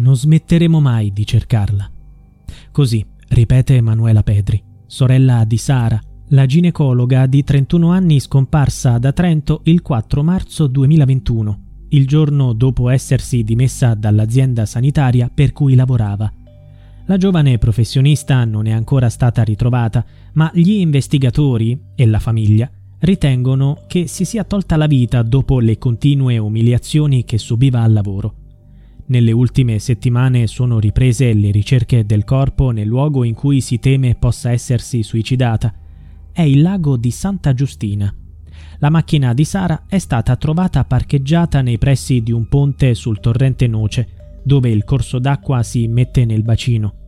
Non smetteremo mai di cercarla. Così ripete Emanuela Pedri, sorella di Sara, la ginecologa di 31 anni scomparsa da Trento il 4 marzo 2021, il giorno dopo essersi dimessa dall'azienda sanitaria per cui lavorava. La giovane professionista non è ancora stata ritrovata, ma gli investigatori e la famiglia ritengono che si sia tolta la vita dopo le continue umiliazioni che subiva al lavoro. Nelle ultime settimane sono riprese le ricerche del corpo nel luogo in cui si teme possa essersi suicidata. È il lago di Santa Giustina. La macchina di Sara è stata trovata parcheggiata nei pressi di un ponte sul torrente Noce, dove il corso d'acqua si mette nel bacino.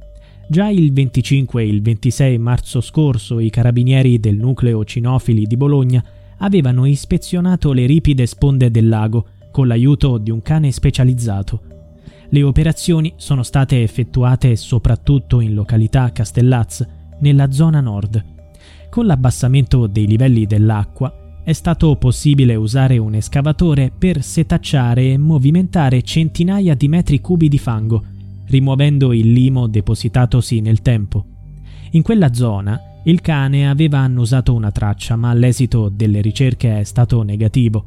Già il 25 e il 26 marzo scorso i carabinieri del nucleo cinofili di Bologna avevano ispezionato le ripide sponde del lago con l'aiuto di un cane specializzato. Le operazioni sono state effettuate soprattutto in località Castellaz, nella zona nord. Con l'abbassamento dei livelli dell'acqua è stato possibile usare un escavatore per setacciare e movimentare centinaia di metri cubi di fango, rimuovendo il limo depositatosi nel tempo. In quella zona il cane aveva annusato una traccia, ma l'esito delle ricerche è stato negativo.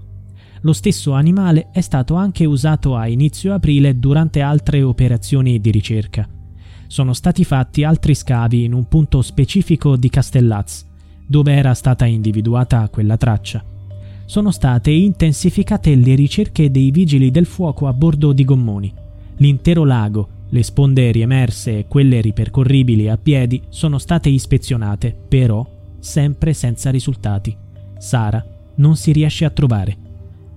Lo stesso animale è stato anche usato a inizio aprile durante altre operazioni di ricerca. Sono stati fatti altri scavi in un punto specifico di Castellaz, dove era stata individuata quella traccia. Sono state intensificate le ricerche dei vigili del fuoco a bordo di gommoni. L'intero lago, le sponde riemerse e quelle ripercorribili a piedi sono state ispezionate, però sempre senza risultati. Sara non si riesce a trovare.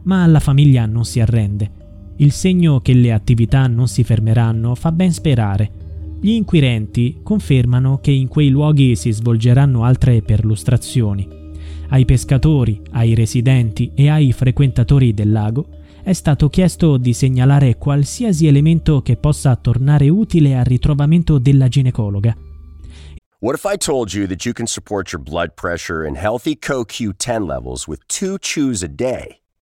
Ma la famiglia non si arrende. Il segno che le attività non si fermeranno fa ben sperare. Gli inquirenti confermano che in quei luoghi si svolgeranno altre perlustrazioni. Ai pescatori, ai residenti e ai frequentatori del lago è stato chiesto di segnalare qualsiasi elemento che possa tornare utile al ritrovamento della ginecologa. What if I told you that you can support your blood pressure and healthy CoQ10 levels with 2 chews a day?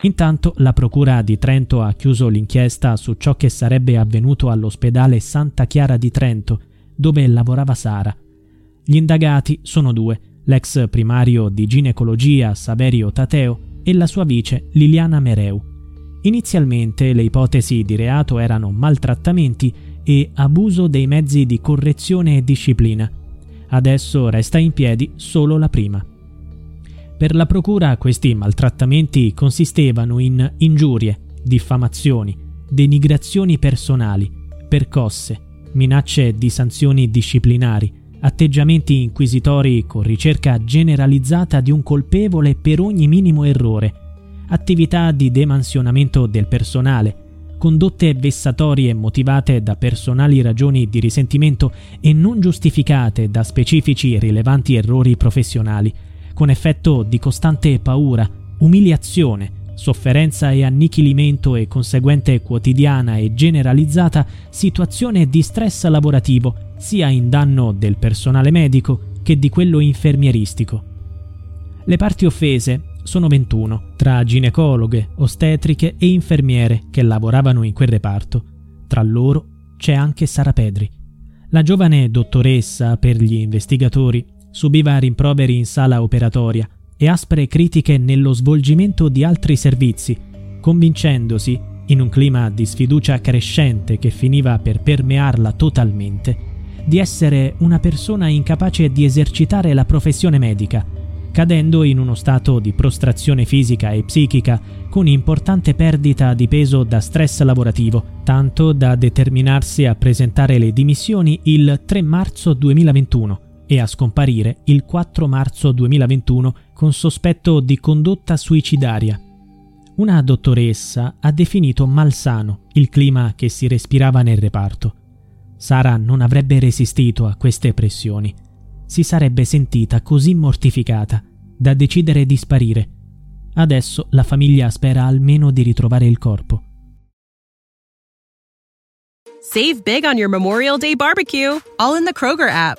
Intanto la Procura di Trento ha chiuso l'inchiesta su ciò che sarebbe avvenuto all'ospedale Santa Chiara di Trento, dove lavorava Sara. Gli indagati sono 2, l'ex primario di ginecologia Saverio Tateo e la sua vice Liliana Mereu. Inizialmente le ipotesi di reato erano maltrattamenti e abuso dei mezzi di correzione e disciplina. Adesso resta in piedi solo la prima. Per la procura questi maltrattamenti consistevano in ingiurie, diffamazioni, denigrazioni personali, percosse, minacce di sanzioni disciplinari, atteggiamenti inquisitori con ricerca generalizzata di un colpevole per ogni minimo errore, attività di demansionamento del personale, condotte vessatorie motivate da personali ragioni di risentimento e non giustificate da specifici e rilevanti errori professionali, con effetto di costante paura, umiliazione, sofferenza e annichilimento e conseguente quotidiana e generalizzata situazione di stress lavorativo, sia in danno del personale medico che di quello infermieristico. Le parti offese sono 21, tra ginecologhe, ostetriche e infermiere che lavoravano in quel reparto. Tra loro c'è anche Sara Pedri. La giovane dottoressa, per gli investigatori, subiva rimproveri in sala operatoria e aspre critiche nello svolgimento di altri servizi, convincendosi, in un clima di sfiducia crescente che finiva per permearla totalmente, di essere una persona incapace di esercitare la professione medica, cadendo in uno stato di prostrazione fisica e psichica con importante perdita di peso da stress lavorativo, tanto da determinarsi a presentare le dimissioni il 3 marzo 2021 e a scomparire il 4 marzo 2021 con sospetto di condotta suicidaria. Una dottoressa ha definito malsano il clima che si respirava nel reparto. Sara non avrebbe resistito a queste pressioni. Si sarebbe sentita così mortificata da decidere di sparire. Adesso la famiglia spera almeno di ritrovare il corpo. Save big on your Memorial Day barbecue, all in the Kroger app.